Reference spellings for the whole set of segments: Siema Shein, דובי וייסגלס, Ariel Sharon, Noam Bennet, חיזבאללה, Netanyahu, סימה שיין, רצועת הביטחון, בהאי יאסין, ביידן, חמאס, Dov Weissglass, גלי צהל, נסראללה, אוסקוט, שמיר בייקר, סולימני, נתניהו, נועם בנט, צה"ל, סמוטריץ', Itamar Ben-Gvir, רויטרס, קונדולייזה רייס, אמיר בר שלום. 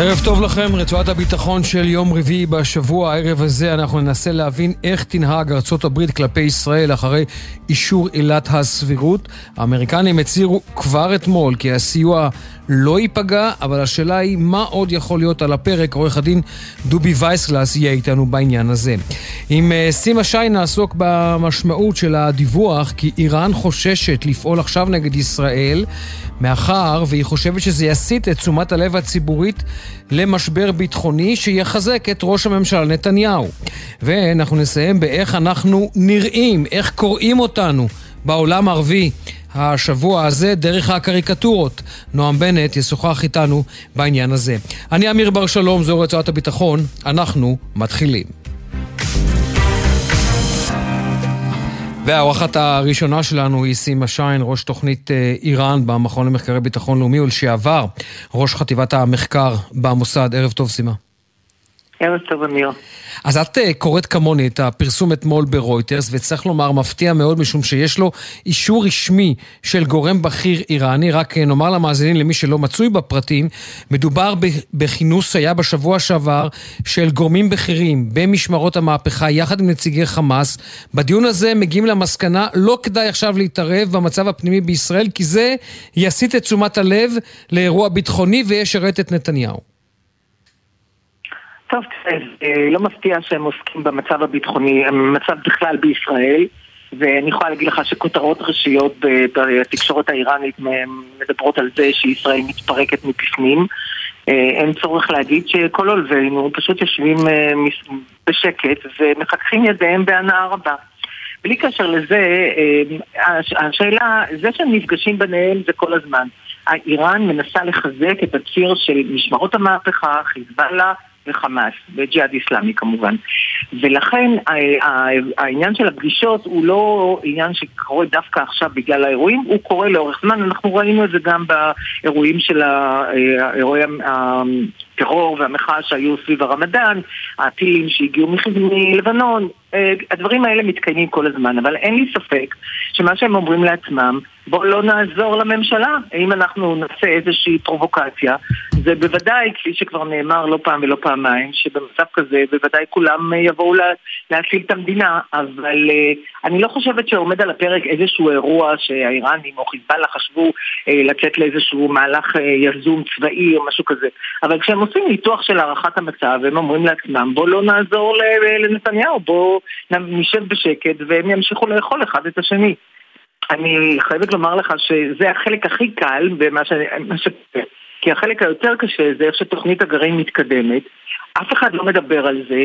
ערב טוב לכם, רצועת הביטחון של יום רביעי בשבוע. הערב הזה אנחנו ננסה להבין איך תנהג ארצות הברית כלפי ישראל אחרי אישור עילת הסבירות. האמריקנים הצירו כבר אתמול כי הסיוע לא ייפגע, אבל השאלה היא מה עוד יכול להיות על הפרק. עורך הדין דובי וייסגלס יהיה איתנו בעניין הזה. עם סימה שיין נעסוק במשמעות של הדיווח כי איראן חוששת לפעול עכשיו נגד ישראל מאחר והיא חושבת שזה יסיט את תשומת הלב הציבורית למשבר ביטחוני שיחזק את ראש הממשלה נתניהו. ואנחנו נסיים באיך אנחנו נראים, איך קוראים אותנו בעולם הערבי השבוע הזה דרך הקריקטורות. נועם בנט ישוחח איתנו בעניין הזה. אני אמיר בר שלום, זו רצועת הביטחון, אנחנו מתחילים. והעורכת הראשונה שלנו היא סימה שיין, ראש תוכנית איראן במכון למחקרי ביטחון לאומי ולשעבר ראש חטיבת המחקר במוסד. ערב טוב סימה. ערב טוב אמיר. אז את קוראת כמוני את הפרסום אתמול ברויטרס, וצריך לומר מפתיע מאוד משום שיש לו אישור רשמי של גורם בכיר איראני. רק נאמר למאזינים, למי שלא מצוי בפרטים, מדובר בכינוס היה בשבוע שעבר של גורמים בכירים במשמרות המהפכה יחד עם נציגי חמאס. בדיון הזה מגיעים למסקנה לא כדאי עכשיו להתערב במצב הפנימי בישראל כי זה יסיט את תשומת הלב לאירוע ביטחוני וישרת את נתניהו. טוב, לא מפתיע שהם עוסקים במצב הביטחוני, מצב בכלל בישראל, ואני יכולה להגיד לך שכותרות ראשיות בתקשורת האיראנית מדברות על זה שישראל מתפרקת מפסנים. אין צורך להגיד שכל עולבינו פשוט יושבים בשקט ומחככים ידיהם בענאה רבה. בלי קשר לזה, השאלה, זה שהם נפגשים ביניהם זה כל הזמן. האיראן מנסה לחזק את הציר של משמרות המהפכה, חיזבאללה, וחמאס, וג'יהאד איסלאמי כמובן. ולכן העניין של הפגישות הוא לא עניין שקורה דווקא עכשיו בגלל האירועים, הוא קורה לאורך זמן, אנחנו ראינו את זה גם באירועים של האירועי הטרור והמחאה שהיו סביב הרמדאן, הטילים שהגיעו מלבנון, הדברים האלה מתקיימים כל הזמן, אבל אין לי ספק שמה שהם אומרים לעצמם, בואו לא נעזור לממשלה, אם אנחנו נעשה איזושהי פרובוקציה, זה בוודאי, כפי שכבר נאמר לא פעם ולא פעמיים, שבמצב כזה בוודאי כולם יבואו להציל את המדינה, אבל אני לא חושבת שעומד על הפרק איזשהו אירוע שהאיראנים או חיזבאללה חשבו לצאת לאיזשהו מהלך יזום צבאי או משהו כזה, אבל כשהם עושים ניתוח של הערכת המצב, הם אומרים לעצמם, בואו לא נעזור לנתניהו, בואו נשב בשקט והם ימשיכו לאכול אחד את השני. אני חייבת לומר לך שזה החלק הכי קל במה כי החלק היותר קשה זה איך שתוכנית הגרעין מתקדמת. אף אחד לא מדבר על זה.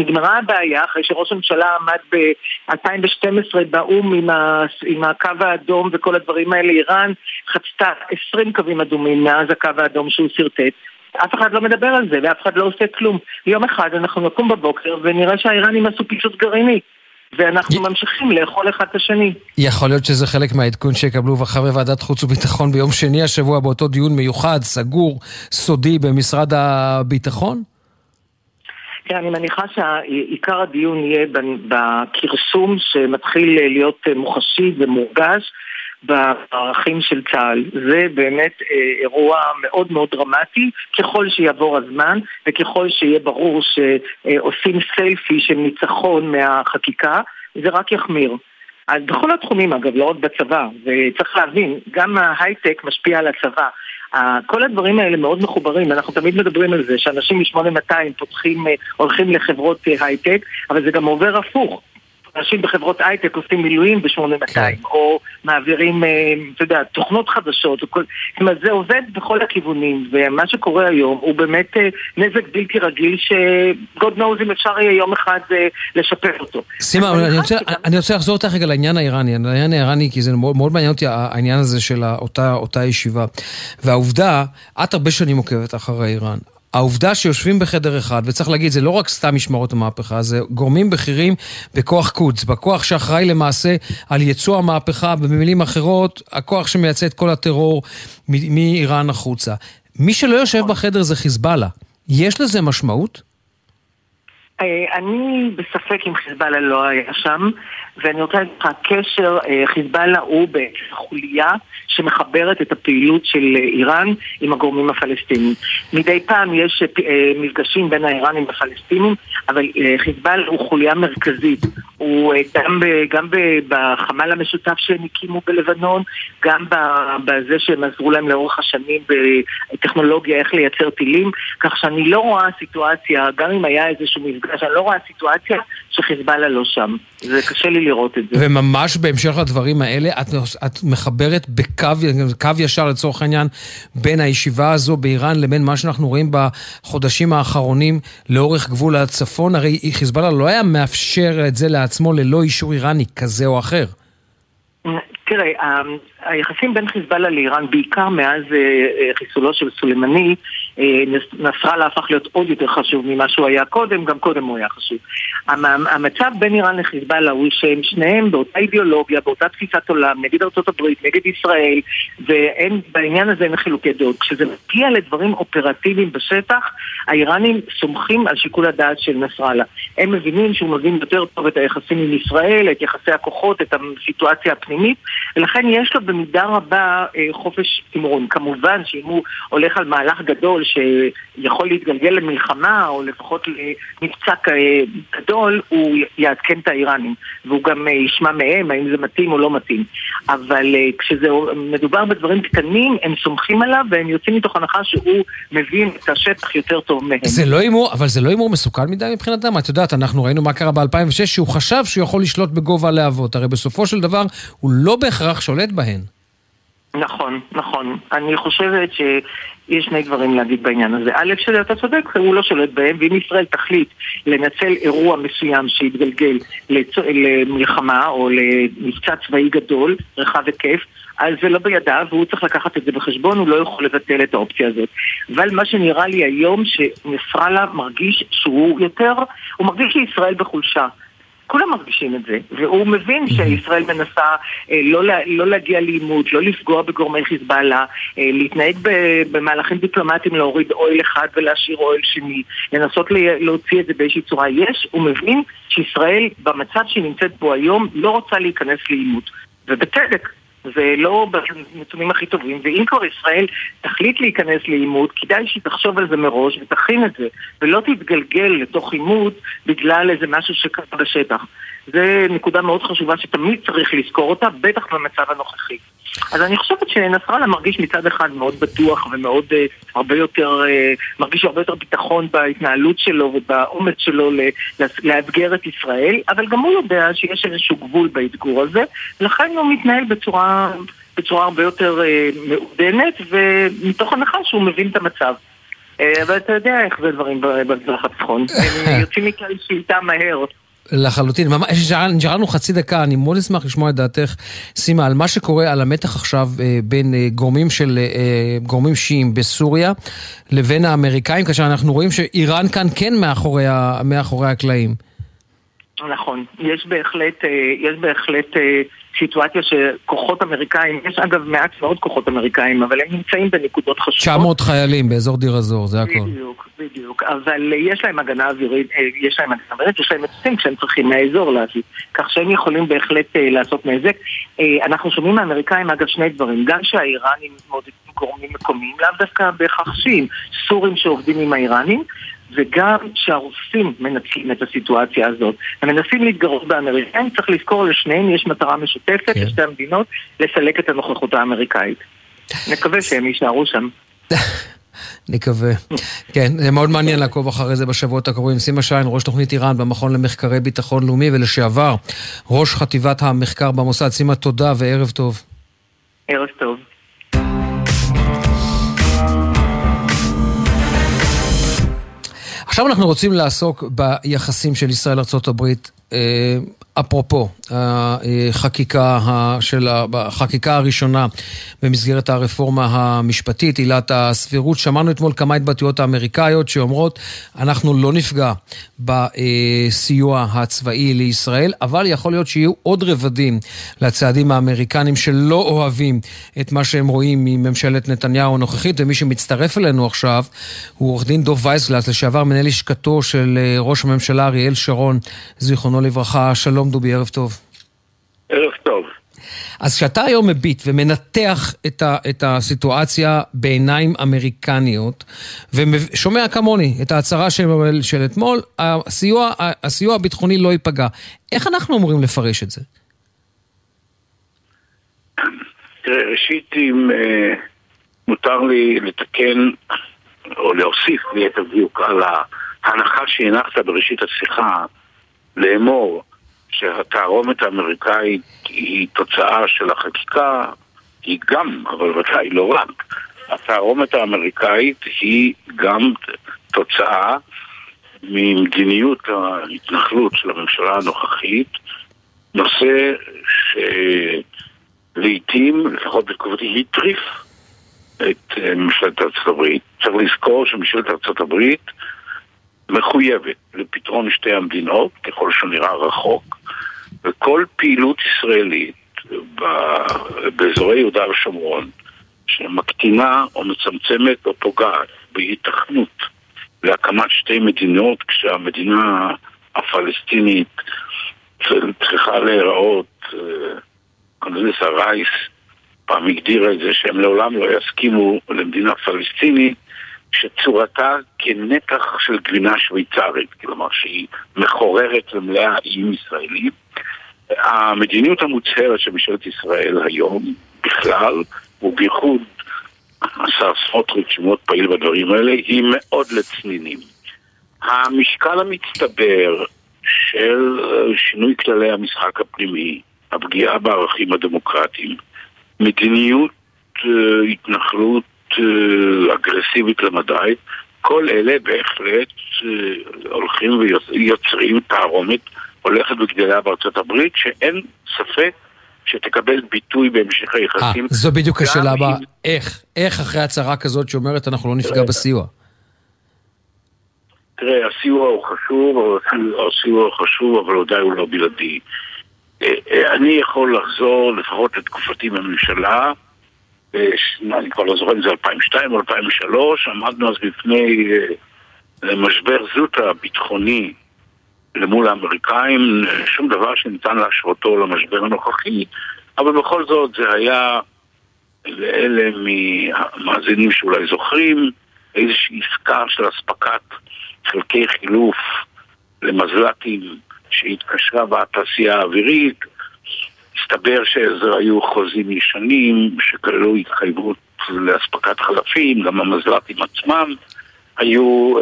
נגמרה הבעיה אחרי שראש הממשלה עמד ב-2012 באום עם הקו האדום וכל הדברים האלה. איראן חצתה 20 קווים אדומים מאז הקו האדום שהוא סרטט. אף אחד לא מדבר על זה ואף אחד לא עושה כלום. יום אחד אנחנו נקום בבוקר ונראה שהאיראנים עשו פיצוץ גרעיני. ואנחנו ממשיכים לאכול אחד השני. יכול להיות שזה חלק מהעדכון שיקבלו אחרי ועדת חוץ וביטחון ביום שני השבוע באותו דיון מיוחד, סגור, סודי במשרד הביטחון? כן, אני מניחה שעיקר הדיון יהיה בכרסום שמתחיל להיות מוחשי ומורגש בערכים של צה"ל. זה באמת אירוע מאוד מאוד דרמטי, ככל שיעבור הזמן וככל שיהיה ברור שעושים סלפי של ניצחון מהחקיקה, זה רק יחמיר. אז בכל התחומים אגב, לא עוד בצבא, וצריך להבין, גם ההייטק משפיע על הצבא. כל הדברים האלה מאוד מחוברים, אנחנו תמיד מדברים על זה, שאנשים מ-8200 הולכים לחברות הייטק, אבל זה גם עובר הפוך. אנשים בחברות הייטק עושים מילואים ב-8200, או מעבירים, אתה יודע, תוכנות חדשות, זאת אומרת, זה עובד בכל הכיוונים, ומה שקורה היום הוא באמת נזק בלתי רגיל, ש-God knows אם אפשר יהיה יום אחד לשפר אותו. סימה, אני רוצה לחזור אותך רגע לעניין האיראני, כי זה מאוד מעניין אותי העניין הזה של אותה ישיבה, והעובדה, את הרבה שנים עוקבת אחרי איראן, העובדה שיושבים בחדר אחד, וצריך להגיד, זה לא רק סתם משמרות המהפכה, זה גורמים בכירים בכוח קודס, בכוח שאחראי למעשה על יצוא המהפכה, במילים אחרות, הכוח שמייצא את כל הטרור מאיראן החוצה. מי שלא יושב בחדר זה חיזבאללה. יש לזה משמעות? אני בספק אם חיזבאללה לא היה שם, ואני רוצה לדעת לך, הקשר חיזבאללה הוא בחוליה שמחברת את הפעילות של איראן עם הגורמים הפלסטינים. מדי פעם יש מפגשים בין האיראנים לפלסטינים, אבל חיזבאללה הוא חוליה מרכזית. הוא גם בחמ"ל המשותף שהם הקימו בלבנון, גם בזה שהם עזרו להם לאורך השנים בטכנולוגיה איך לייצר טילים, כך שאני לא רואה סיטואציה, גם אם היה איזשהו מפגש, אני לא רואה סיטואציה שחיזבאללה לא שם. זה קשה לי לראות את זה. וממש בהמשך לדברים האלה, את מחברת בקו ישר לצורך העניין בין הישיבה הזו באיראן לבין מה שאנחנו רואים בחודשים האחרונים לאורך גבול הצפון. הרי חיזבאללה לא היה מאפשר את זה לעצמו ללא אישור איראני כזה או אחר. תראה, היחסים בין חיזבאללה לאיראן, בעיקר מאז חיסולו של סולימני, נסראללה הפך להיות עוד יותר חשוב ממה שהוא היה קודם, גם קודם הוא היה חשוב. המצב בין איראן לחיזבאללה הוא שהם שניהם באותה אידיאולוגיה, באותה תפיסת עולם, נגד ארצות הברית, נגד ישראל, ובעניין הזה הם חילוקי דעות. כשזה מגיע לדברים אופרטיביים בשטח, האיראנים סומכים על שיקול הדעת של נסראללה. הם מבינים שהוא מבין יותר טוב את היחסים עם ישראל, את יחסי הכוחות, את הסיטואציה הפנימית, ולכן יש לו במידה רבה חופש תמרון. כמובן שאם הוא הולך על מהלך גדול שיכול להתגלגל למלחמה או לפחות למבצע גדול, הוא יעדכן את האיראנים והוא גם ישמע מהם האם זה מתאים או לא מתאים, אבל כשזה מדובר בדברים קטנים הם סומכים עליו והם יוצאים מתוך הנחה שהוא מבין את השטח יותר טוב מהם. זה לא אימור מסוכן מדי מבחינתם? את יודעת, אנחנו ראינו מה קרה ב-2006 שהוא חשב שהוא יכול לשלוט בגובה הלהבות, הרי בסופו של דבר הוא לא בהכרח שולט בהן. נכון. אני חושבת שיש שני דברים להגיד בעניין הזה. א', שאתה צודק, הוא לא שולט בהם, ואם ישראל תחליט לנצל אירוע מסוים שהתגלגל למלחמה או למבצע צבאי גדול, רחב וכיף, אז זה לא בידיו, והוא צריך לקחת את זה בחשבון, הוא לא יכול לבטל את האופציה הזאת. אבל מה שנראה לי היום, שנסראללה מרגיש שהוא יותר, הוא מרגיש שישראל בחולשה. כולם מרגישים את זה, והוא מבין שישראל מנסה לא להגיע לעימות, לא לפגוע בגורמי חיזבאללה, להתנהג במהלכים דיפלומטיים, להוריד אויל אחד ולהשאיר אויל שני, לנסות להוציא את זה באיזושהי צורה. הוא מבין שישראל במצב שהיא נמצאת בו היום לא רוצה להיכנס לעימות, ובצדק. זה לא בנתונים הכי טובים, ואם כבר ישראל תחליט להיכנס לעימות, כדאי שהיא תחשוב על זה מראש ותכין את זה, ולא תתגלגל לתוך עימות בגלל איזה משהו שקרה בשטח. זה נקודה מאוד חשובה שתמיד צריך לזכור אותה, בטח במצב הנוכחי. אז אני חושבת שנסראללה מרגיש מצד אחד מאוד בטוח ומאוד מרגיש הרבה יותר ביטחון בהתנהלות שלו ובאומץ שלו לאתגר את ישראל, אבל גם הוא יודע שיש איזשהו גבול באתגור הזה, לכן הוא מתנהל בצורה הרבה יותר מעודנת ומתוך הנחה שהוא מבין את המצב. אבל אתה יודע איך זה דברים במזרח התיכון, הם יוצאים מכלל שאיתה מהר. לחלוטין, נשארנו חצי דקה, אני מאוד אשמח לשמוע את דעתך, סימה, על מה שקורה, על המתח עכשיו בין גורמים שיעים בסוריה לבין האמריקאים, כאשר אנחנו רואים שאיראן כאן כן מאחורי הקלעים. נכון, יש בהחלט סיטואציה שכוחות אמריקאים, יש אגב מעט מאוד כוחות אמריקאים, אבל הם נמצאים בנקודות חשובות. 900 חיילים באזור דיר אזור, זה הכל. בדיוק, אבל יש להם הגנה אווירית, יש להם מטוסים כשהם צריכים מהאזור להביא, כך שהם יכולים בהחלט לעשות נזק. אנחנו שומעים מהאמריקאים אגב שני דברים, גם שהאיראנים מודדים גורמים מקומיים, לאו דווקא בהכרח שיעים, סורים שעובדים עם האיראנים, וגם שהרוסים מנצלים את הסיטואציה הזאת. הם מנסים להתגרות באמריקאים, צריך לזכור לשניהם יש מטרה משותפת, לשתי המדינות, לסלק את הנוכחות האמריקאית. נקווה שהם יישארו שם. נקווה. כן, זה מאוד מעניין לעקוב אחרי זה בשבועות הקרובים. סימה שיין, ראש תוכנית איראן במכון למחקרי ביטחון לאומי, ולשעבר ראש חטיבת המחקר במוסד. סימה, תודה וערב טוב. ערב טוב. עכשיו אנחנו רוצים לעסוק ביחסים של ישראל ארצות הברית. אפרופו החקיקה הראשונה במסגרת הרפורמה המשפטית, עילת הסבירות, שמענו אתמול כמה התבטאויות האמריקאיות שאומרות, אנחנו לא נפגע בסיוע הצבאי לישראל, אבל יכול להיות שיהיו עוד רבדים לצעדים האמריקנים שלא אוהבים את מה שהם רואים מממשלת נתניהו הנוכחית, ומי שמצטרף אלינו עכשיו הוא עורך דין דוב וייסגלס, לשעבר מנהל לשכתו של ראש הממשלה אריאל שרון, זיכרונו לברכה. שלום דובי, ערב טוב. ערב טוב. אז שאתה היום מביט ומנתח את הסיטואציה בעיניים אמריקניות, ושומע כמוני את ההצהרה של אתמול, הסיוע הביטחוני לא ייפגע. איך אנחנו אמורים לפרש את זה? תראה, ראשית, אם מותר לי לתקן או להוסיף לי את הדיוק על ההנחה שהנחת בראשית השיחה, לאמור שהתערומת האמריקאית היא תוצאה של החקיקה, היא גם, אבל ודאי לא רק, התערומת האמריקאית היא גם תוצאה ממדיניות ההתנחלות של הממשלה הנוכחית, נושא שלעיתים, לפחות בתקופתי, הטריף את ממשלת ארצות הברית. צריך לזכור שממשלת ארצות הברית מחויבת לפתרון שתי המדינות, ככל שנראה רחוק, וכל פעילות ישראלית באזורי יהודה ושומרון, שמקטינה או מצמצמת או פוגעת בהיתכנות להקמת שתי מדינות, כשהמדינה הפלסטינית צריכה להיראות, קונדולייזה רייס פעם הגדירה את זה, שהם לעולם לא יסכימו למדינה פלסטינית, שצורתה כנתח של גבינה שוויצרית, כלומר שהיא מחוררת למלאה עם ישראלים. המדיניות המוצהרת של ממשלת ישראל היום בכלל, ובייחוד השר סמוטריץ' שמאוד פעיל בדברים האלה, היא מאוד לצנינים. המשקל המצטבר של שינוי כללי המשחק הפנימי, הפגיעה בערכים הדמוקרטיים, מדיניות התנחלות אגרסיבית למדי, כל אלה בהחלט הולכים ויוצרים תערומת הולכת בגדלה בארצות הברית, שאין ספק שתקבל ביטוי בהמשך היחסים. זו בדיוק השאלה הבאה, איך אחרי הצהרה כזאת שאומרת אנחנו לא נפגע בסיוע? תראה, הסיוע הוא חשוב, אבל עדיין הוא לא בלעדי. אני יכול לחזור לפחות לתקופתי בממשלה, אני כבר לא זוכר אם זה 2002 או 2003, עמדנו אז בפני משבר זוטה הביטחוני למול האמריקאים, שום דבר שניתן להשוותו למשבר הנוכחי, אבל בכל זאת זה היה, לאלה מהמאזינים שאולי זוכרים, איזושהי עסקה של הספקת חלקי חילוף למזל"טים שהתקשרה בתעשייה האווירית, הסתבר שזה היו חוזים ישנים שכללו התחייבות לאספקת חלפים, גם המזל"טים עצמם היו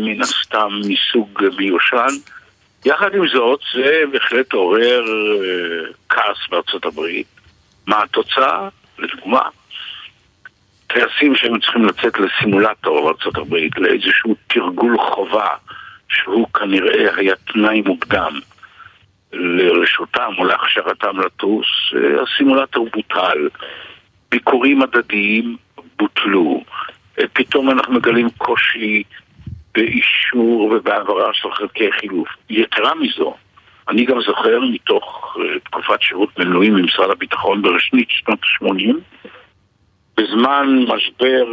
מן הסתם מסוג מיושן. יחד עם זאת זה בהחלט עורר כעס בארצות הברית. מה התוצאה? לדוגמה, טייסים שהם צריכים לצאת לסימולטור בארצות הברית, לאיזשהו תרגול חובה שהוא כנראה היה תנאי מוקדם לרשותם או להכשרתם לטוס, הסימולטור בוטל, ביקורים הדדיים בוטלו, פתאום אנחנו מגלים קושי באישור ובעברה של חלקי חילוף. יתרה מזו, אני גם זוכר מתוך תקופת שירות מילואים במשרד הביטחון בראשית שנות ה-80, בזמן משבר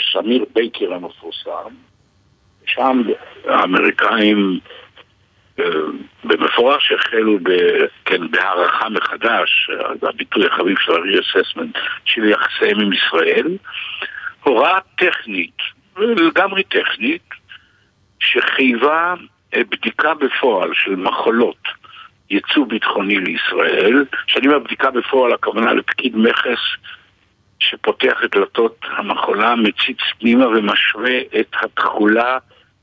שמיר בייקר המפורסם, שם האמריקאים במפורש החלו בהערכה מחדש, הביטוי החביב של ה-reassessment של יחסיהם עם ישראל, הוראה טכנית, לגמרי טכנית, שחייבה בדיקה בפועל של מחולות ייצוא ביטחוני לישראל, שאני מבדיקה בפועל הכוונה לפקיד מכס שפותח את דלתות המחולה, מציץ פנימה ומשווה את התחולה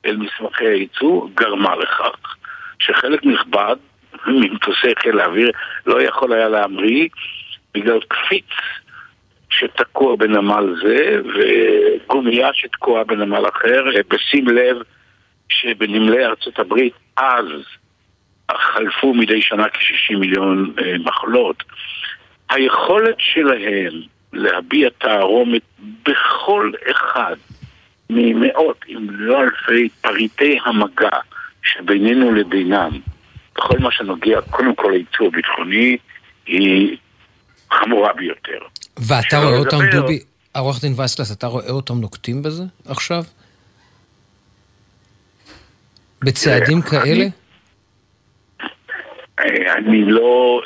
אל מסמכי הייצוא, גרמה לכך שחלק נכבד ממטוסי חיל האוויר לא יכול היה להמריא בגלל קפיץ שתקוע בנמל זה וגומיה שתקועה בנמל אחר, בשים לב שבנמלי ארצות הברית אז חלפו מדי שנה כ-60 מיליון מחלות. היכולת שלהם להביע תערומת בכל אחד ממאות אם לא אלפי פריטי המגע שבינינו לבינם, בכל מה שנוגע קודם כל לייצור הביטחוני, היא חמורה ביותר. ואתה רואה אותם, דובי, עורך דין וייסגלס, אתה רואה אותם נוקטים בזה עכשיו? בצעדים כאלה? אני לא,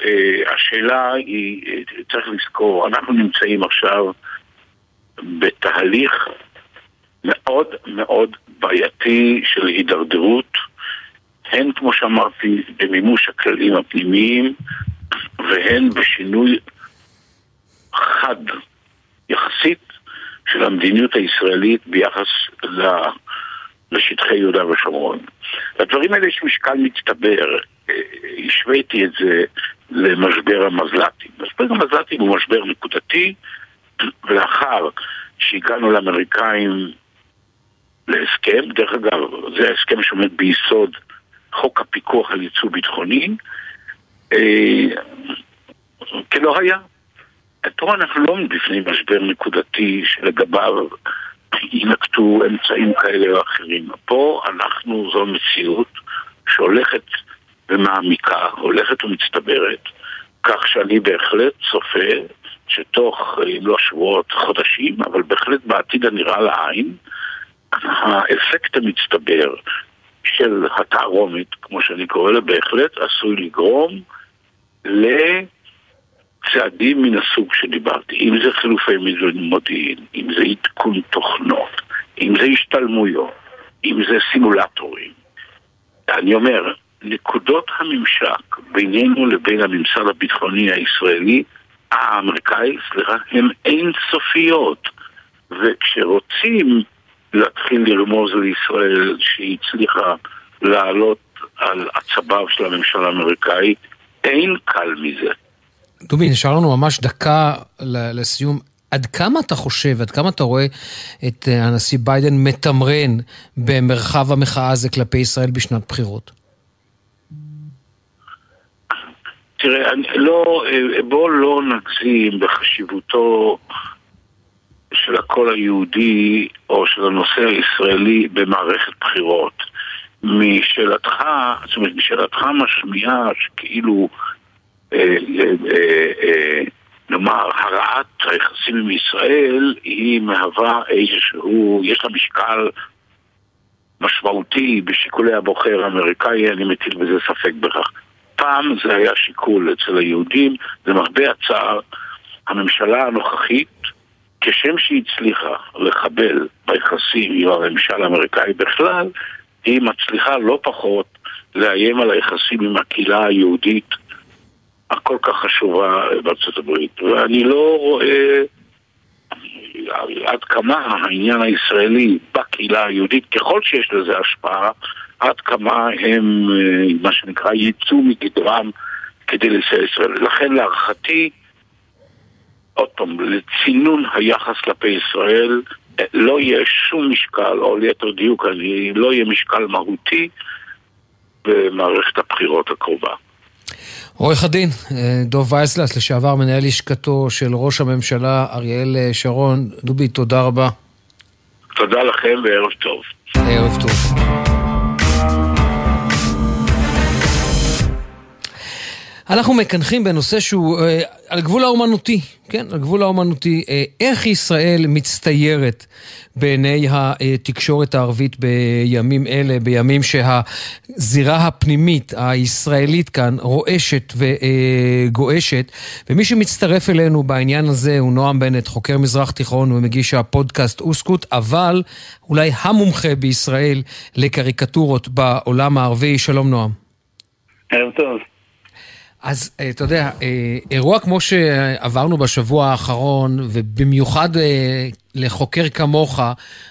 השאלה היא, צריך לזכור, אנחנו נמצאים עכשיו בתהליך מאוד מאוד בעייתי של הידרדרות, הן כמו שאמרתי במימוש הכללים הפנימיים והן בשינוי חד יחסית של המדיניות הישראלית ביחס לשטחי יהודה ושומרון. לדברים האלה יש משקל מצטבר. השוויתי את זה למשבר המזל"טים. משבר המזל"טים הוא משבר נקודתי, ולאחר שהגענו לאמריקאים להסכם, דרך אגב, זה ההסכם שעומד ביסוד חוק הפיקוח על ייצוא ביטחוני, כלא היה. התורה אנחנו לא בפני משבר נקודתי שלגביו ינקטו אמצעים כאלה או אחרים. פה אנחנו, זו מציאות שהולכת ומעמיקה, הולכת ומצטברת, כך שאני בהחלט צופה שתוך, אם לא שבועות, חודשים, אבל בהחלט בעתיד הנראה לעין, האפקט המצטבר של התערומת, כמו שאני קורא לה, בהחלט עשוי לגרום לצעדים מן הסוג שדיברתי, אם זה חילופי מודיעין, אם זה עדכון תוכנות, אם זה השתלמויות, אם זה סימולטורים. אני אומר, נקודות הממשק בינינו לבין הממסד הביטחוני הישראלי, האמריקאי, סליחה, הן אינסופיות. וכשרוצים להתחיל לרמוז לישראל שהיא הצליחה לעלות על הצבב של הממשלה האמריקאית, אין קל מזה. דובי, נשאר לנו ממש דקה לסיום. עד כמה אתה חושב, עד כמה אתה רואה את הנשיא ביידן מתמרן במרחב המחאה הזה כלפי ישראל בשנת בחירות? תראה, בואו לא נגזים בחשיבותו של הקול היהודי או של הנושא הישראלי במערכת בחירות. משאלתך, זאת אומרת, משאלתך משמיעה שכאילו, נאמר, הרעת היחסים עם ישראל היא מהווה איזשהו, יש לה משקל משמעותי בשיקולי הבוחר האמריקאי, אני מטיל בזה ספק בכך. פעם זה היה שיקול אצל היהודים, למרבה הצער, הממשלה הנוכחית, כשם שהיא הצליחה לחבל ביחסים עם הממשל האמריקאי בכלל, היא מצליחה לא פחות לאיים על היחסים עם הקהילה היהודית הכל כך חשובה בארצות הברית. ואני לא רואה עד כמה העניין הישראלי בקהילה היהודית, ככל שיש לזה השפעה, עד כמה הם, מה שנקרא, ייצאו מגדרם כדי לסייע ישראל. לכן להערכתי, עוד פעם, לצינון היחס כלפי ישראל, לא יהיה שום משקל, או ליתר דיוק, לא יהיה משקל מהותי במערכת הבחירות הקרובה. עורך הדין, דוב וייסגלס, לשעבר מנהל לשכתו של ראש הממשלה אריאל שרון. דובי, תודה רבה. תודה לכם וערב טוב. ערב טוב. אנחנו מקנחים בנושא שהוא על גבול האומנותי, כן, על גבול האומנותי, איך ישראל מצטיירת בעיני התקשורת הערבית בימים אלה, בימים שהזירה הפנימית הישראלית כאן רועשת וגועשת, ומי שמצטרף אלינו בעניין הזה הוא נועם בנט, חוקר מזרח תיכון ומגיש הפודקאסט אוסקוט, אבל אולי המומחה בישראל לקריקטורות בעולם הערבי. שלום נועם. ערב טוב. אז אתה יודע, אירוע כמו שעברנו בשבוע האחרון, ובמיוחד לחוקר כמוך,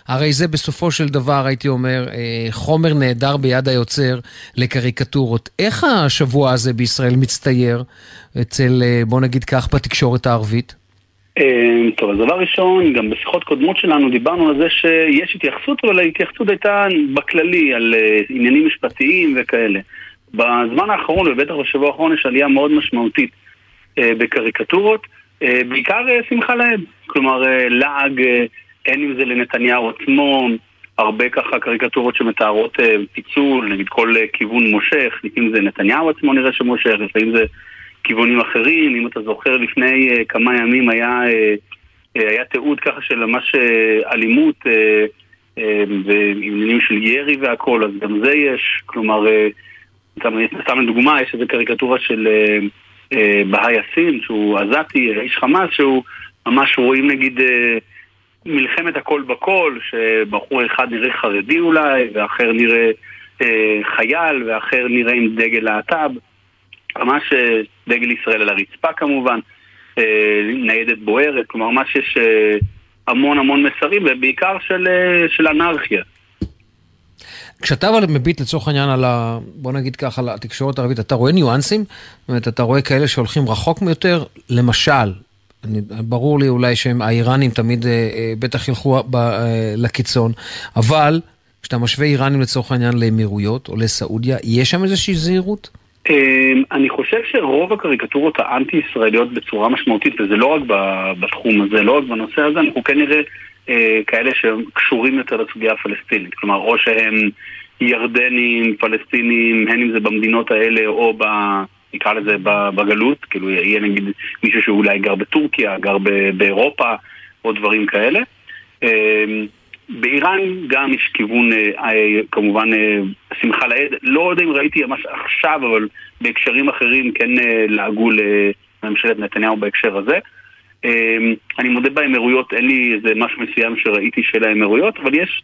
הרי זה בסופו של דבר, הייתי אומר, חומר נהדר ביד היוצר לקריקטורות. איך השבוע הזה בישראל מצטייר אצל, בוא נגיד כך, בתקשורת הערבית? טוב, אז דבר ראשון, גם בשיחות קודמות שלנו דיברנו על זה שיש התייחסות, אבל ההתייחסות הייתה בכללי על עניינים משפטיים וכאלה. בזמן האחרון, ובטח בשבוע האחרון, יש עלייה מאוד משמעותית בקריקטורות, בעיקר שמחה להם. כלומר, לעג, אין אם זה לנתניהו עצמו, הרבה ככה קריקטורות שמתארות פיצול, נגיד כל כיוון מושך, אם זה נתניהו עצמו נראה שמושך, אם זה כיוונים אחרים. אם אתה זוכר, לפני כמה ימים היה תיעוד ככה של ממש אלימות, ועניינים של ירי והכל, אז גם זה יש. כלומר, סתם לדוגמה, יש איזו קריקטורה של בהאי יאסין, שהוא עזתי, איש חמאס, שהוא ממש רואים נגיד מלחמת הכל בכל, שבחור אחד נראה חרדי אולי, ואחר נראה חייל, ואחר נראה עם דגל להט"ב, ממש דגל ישראל על הרצפה כמובן, ניידת בוערת. כלומר, ממש יש המון המון מסרים, ובעיקר של אנרכיה. כשאתה אבל מביט לצורך העניין על ה... בוא נגיד ככה, על התקשורת הערבית, אתה רואה ניואנסים? זאת אומרת, אתה רואה כאלה שהולכים רחוק מיותר, למשל, ברור לי אולי שהם האיראנים תמיד בטח ילכו לקיצון, אבל כשאתה משווה איראנים לצורך העניין לאמירויות או לסעודיה, יש שם איזושהי זהירות? אני חושב שרוב הקריקטורות האנטי-ישראליות בצורה משמעותית, וזה לא רק בתחום הזה, לא רק בנושא הזה, אנחנו כן נראה כאלה שקשורים יותר לסוגיה הפלסטינית. כלומר, או שהם ירדנים, פלסטינים, הן אם זה במדינות האלה או נקרא לזה בגלות, כאילו יהיה נגיד מישהו שאולי גר בטורקיה, גר באירופה או דברים כאלה. באיראן גם יש כיוון כמובן שמחה לעד, לא יודע אם ראיתי ממש עכשיו, אבל בהקשרים אחרים כן לעגו לממשלת נתניהו בהקשר הזה. אני מודה באמירויות, אין לי איזה משהו מסוים שראיתי של האמירויות, אבל יש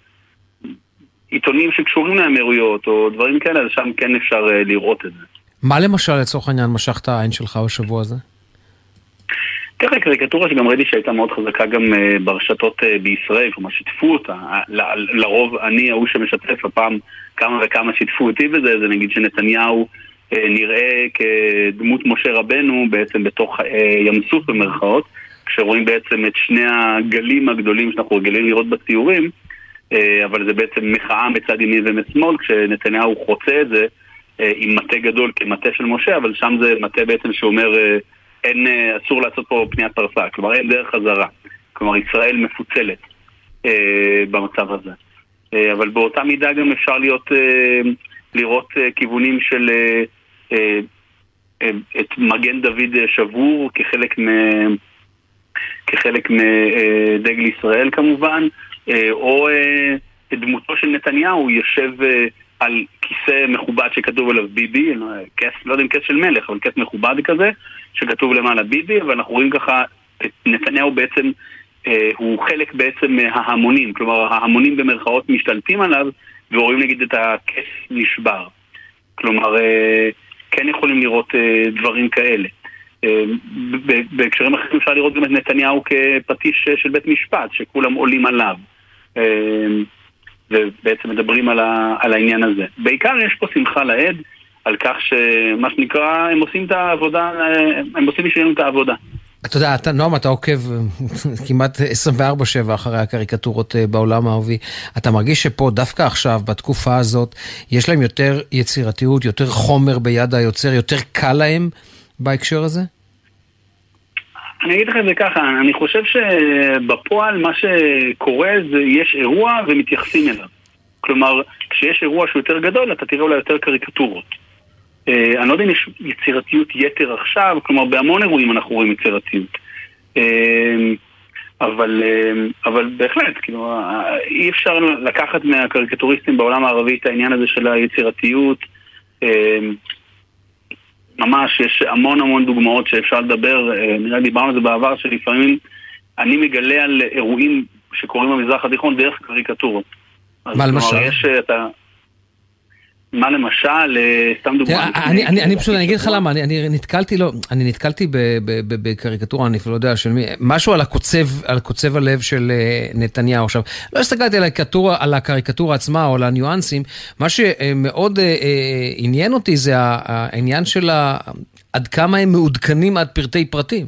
עיתונים שקשורים לאמירויות או דברים כאלה, אז שם כן אפשר לראות את זה. מה למשל לצורך העניין משכת העין שלך בשבוע הזה? ככה קריקטורה שגם ראיתי שהייתה מאוד חזקה גם ברשתות בישראל, כלומר שיתפו אותה, לרוב אני ההוא שמשתף, הפעם כמה וכמה שיתפו אותי בזה, זה נגיד שנתניהו נראה כדמות משה רבנו בעצם בתוך ים סוף במרכאות, כשרואים בעצם את שני הגלים הגדולים שאנחנו רגילים לראות בציורים, אבל זה בעצם מחאה מצד ימין ומשמאל, כשנתניהו חוצה את זה עם מטה גדול כמטה של משה, אבל שם זה מטה בעצם שאומר אין, אסור לעשות פה פניית פרסה, כלומר אין דרך חזרה, כלומר ישראל מפוצלת במצב הזה. אבל באותה מידה גם אפשר להיות, לראות כיוונים של את מגן דוד שבור כחלק מדגל ישראל כמובן, או דמותו של נתניהו יושב על כיסא מכובד שכתוב עליו ביבי, לא יודע אם כס של מלך, אבל כס מכובד כזה, שכתוב למעלה ביבי, ואנחנו רואים ככה, נתניהו בעצם, הוא חלק בעצם מההמונים, כלומר ההמונים במרכאות משתלטים עליו, ורואים נגיד את הכס נשבר. כלומר, כן יכולים לראות דברים כאלה. בהקשרים אחרים אפשר לראות גם את נתניהו כפטיש של בית משפט, שכולם עולים עליו. ובעצם מדברים על העניין הזה. בעיקר יש פה שמחה לעד על כך שמה שנקרא, הם עושים את העבודה, הם עושים בשבילנו את העבודה. אתה יודע, נועם, אתה עוקב כמעט 24/7 אחרי הקריקטורות בעולם הערבי. אתה מרגיש שפה, דווקא עכשיו, בתקופה הזאת, יש להם יותר יצירתיות, יותר חומר ביד היוצר, יותר קל להם בהקשר הזה? אני אגיד לך את זה ככה, אני חושב שבפועל מה שקורה זה יש אירוע ומתייחסים אליו. כלומר, כשיש אירוע שהוא יותר גדול, אתה תראה אולי יותר קריקטורות. אני לא יודע אם יש יצירתיות יתר עכשיו, כלומר בהמון אירועים אנחנו רואים יצירתיות. אבל בהחלט, כאילו, אי אפשר לקחת מהקריקטוריסטים בעולם הערבי את העניין הזה של היצירתיות. ממש, יש המון המון דוגמאות שאפשר לדבר, נראה דיברנו על זה בעבר, שלפעמים אני מגלה על אירועים שקורים במזרח התיכון דרך קריקטורות. מה למשל? מה למשל? סתם דוגמא. אני פשוט, אני אגיד לך למה, אני נתקלתי בקריקטורה, אני לא יודע, משהו על הקוצב הלב של נתניהו. עכשיו, לא הסתכלתי על הקריקטורה עצמה או על הניואנסים, מה שמאוד עניין אותי זה העניין של עד כמה הם מעודכנים עד פרטי פרטים.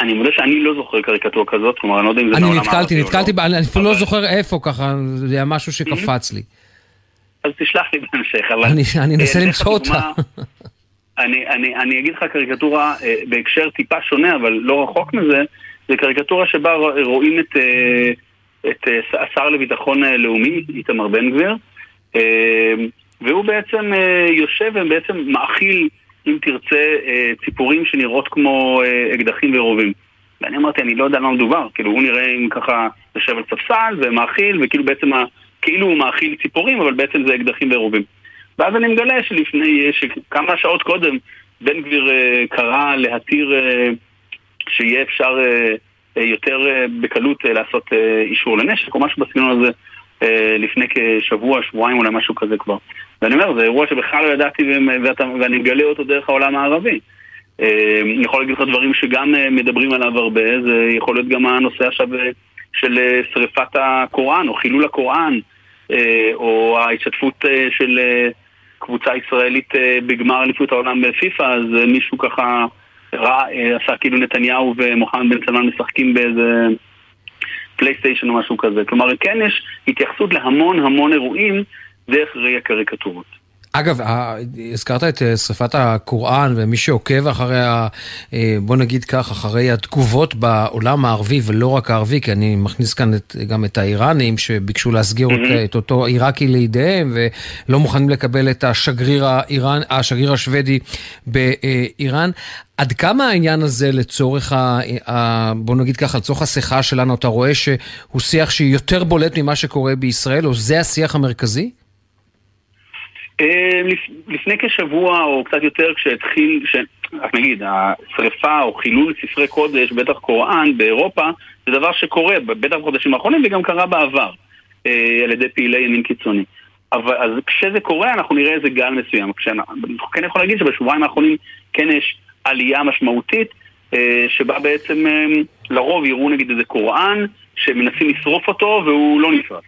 אני מודה שאני לא זוכר קריקטורה כזאת, כלומר, אני לא יודע אם זה... אני נתקלתי, אני לא זוכר איפה ככה, זה היה משהו שקפץ לי. אז תשלח לי בהמשך. אני אנסה למצוא אותה. אני אגיד לך קריקטורה בהקשר טיפה שונה, אבל לא רחוק מזה, זה קריקטורה שבה רואים את השר לביטחון לאומי, איתמר בן גביר, והוא בעצם יושב ובעצם מאכיל, אם תרצה, ציפורים שנראות כמו אקדחים ורובים. ואני אמרתי, אני לא יודע למה מדובר, כאילו הוא נראה אם ככה יושב על ספסל ומאכיל, וכאילו בעצם, כאילו הוא מאכיל ציפורים, אבל בעצם זה אקדחים ורובים. ואז אני מגלה שכמה שעות קודם, בן גביר קרא להתיר שיהיה אפשר יותר בקלות לעשות אישור לנשק, או משהו בסגנון הזה, לפני כשבוע, שבועיים, אולי משהו כזה כבר. ואני אומר, זה אירוע שבכלל לא ידעתי, ואני מגלה אותו דרך העולם הערבי. אני יכול להגיד לך דברים שגם מדברים עליו הרבה, זה יכול להיות גם הנושא עכשיו של שריפת הקוראן, או חילול הקוראן, או ההשתתפות של קבוצה ישראלית בגמר אליפות העולם בפיפ"א, אז מישהו ככה רע, עשה כאילו נתניהו ומוחמד בן סלמן משחקים באיזה פלייסטיישן או משהו כזה. כלומר, כן יש התייחסות להמון המון אירועים דרך ראי קריקטורות. אגב, הזכרת את שריפת הקוראן, ומי שעוקב אחרי, בוא נגיד כך, אחרי התגובות בעולם הערבי, ולא רק הערבי, כי אני מכניס כאן גם את האיראנים, שביקשו להסגיר את אותו עיראקי לידיהם, ולא מוכנים לקבל את השגריר השוודי באיראן. עד כמה העניין הזה לצורך, בוא נגיד ככה, לצורך השיחה שלנו, אתה רואה שהוא שיח שיותר בולט ממה שקורה בישראל, או זה השיח המרכזי? לפני כשבוע או קצת יותר כשהתחיל, נגיד, השריפה או חילול ספרי קודש, בטח קוראן באירופה, זה דבר שקורה בטח בחודשים האחרונים וגם קרה בעבר על ידי פעילי ימין קיצוני. אז כשזה קורה אנחנו נראה איזה גל מסוים. אנחנו כן יכול להגיד שבשבועיים האחרונים כן יש עלייה משמעותית שבה בעצם לרוב יראו נגיד איזה קוראן שמנסים לשרוף אותו והוא לא נשרף,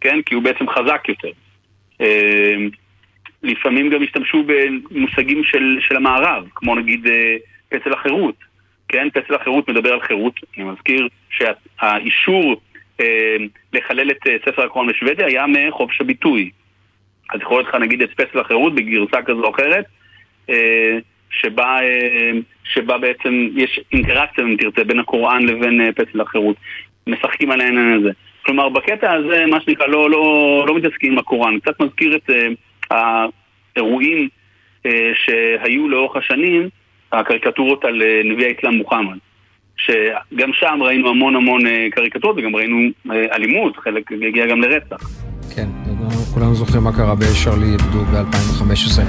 כן? כי הוא בעצם חזק יותר. לפעמים גם השתמשו במושגים של המערב, כמו נגיד פצל החירות. כן, פצל החירות מדבר על חירות. אני מזכיר שהאישור לחלל את ספר הקוראן בשוודיה היה מחופש הביטוי. אז יכול להיות לך נגיד את פצל החירות בגרסה כזו או אחרת, שבה בעצם יש אינטראקציה, אם תרצה, בין הקוראן לבין פצל החירות. משחקים על העניין הזה. כלומר, בקטע הזה, מה שנקרא, לא מתעסקים עם הקוראן. קצת מזכיר את האירועים שהיו לאורך השנים, הקריקטורות על נביא האסלאם מוחמד, שגם שם ראינו המון המון קריקטורות וגם ראינו אלימות, חלק הגיע גם לרצח. כן, כולנו זוכרים מה קרה בשרלי הבדו ב-2015.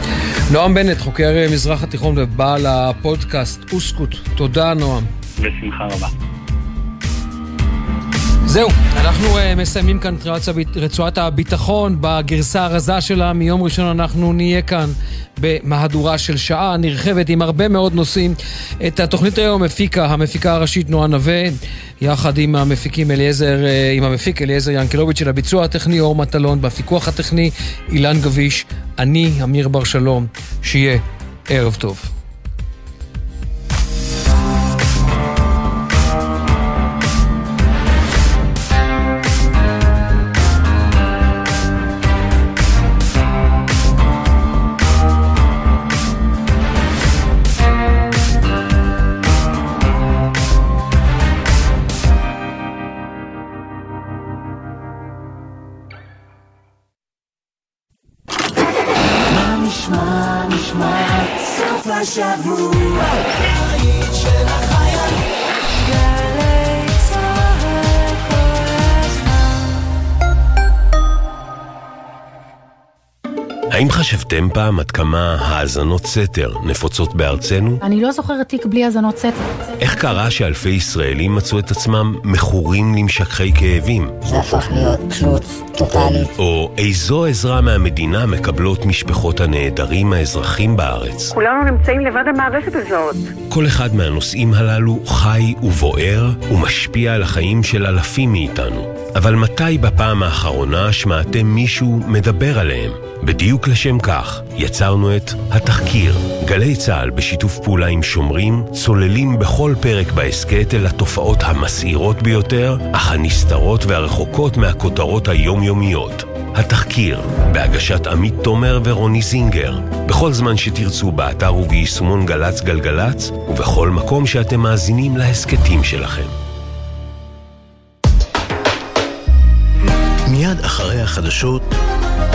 נועם בנט, חוקר מזרח התיכון ובעל הפודקאסט אוסקוט, תודה נועם. בשמחה רבה. זהו, אנחנו מסיימים כאן רצועת הביטחון בגרסה הרזה שלה. מיום ראשון אנחנו נהיה כאן במהדורה של שעה נרחבת עם הרבה מאוד נושאים. את התוכנית היום המפיקה הראשית נועה נווה, יחד עם המפיק אליעזר ינקלוביץ', של הביצוע הטכני אור מטלון, בפיקוח הטכני אילן גביש. אני אמיר בר שלום, שיהיה ערב טוב. שבוע היית של החייל גלי צהל כל הזמן. האם חשבתם פעם עד כמה האזנות סתר נפוצות בארצנו? אני לא זוכרת תיק בלי האזנות סתר. איך קרה שאלפי ישראלים מצאו את עצמם מכורים למשככי כאבים? זה הפך להיות תלות טוטלית. או איזו עזרה מהמדינה מקבלות משפחות הנעדרים האזרחים בארץ? כולנו נמצאים לבד המערכת הזאת. כל אחד מהנושאים הללו חי ובוער ומשפיע על החיים של אלפים מאיתנו. אבל מתי בפעם האחרונה שמעתם מישהו מדבר עליהם? בדיוק לשם כך יצרנו את התחקיר. גלי צהל בשיתוף פעולה עם שומרים צוללים בכל פרק בעסקת אל התופעות המסעירות ביותר, אך הנסתרות והרחוקות מהכותרות היומיומיות. התחקיר, בהגשת עמית תומר ורוני זינגר. בכל זמן שתרצו, באתר וביישומון גלץ גלגלץ, ובכל מקום שאתם מאזינים להסקטים שלכם. מיד אחרי החדשות,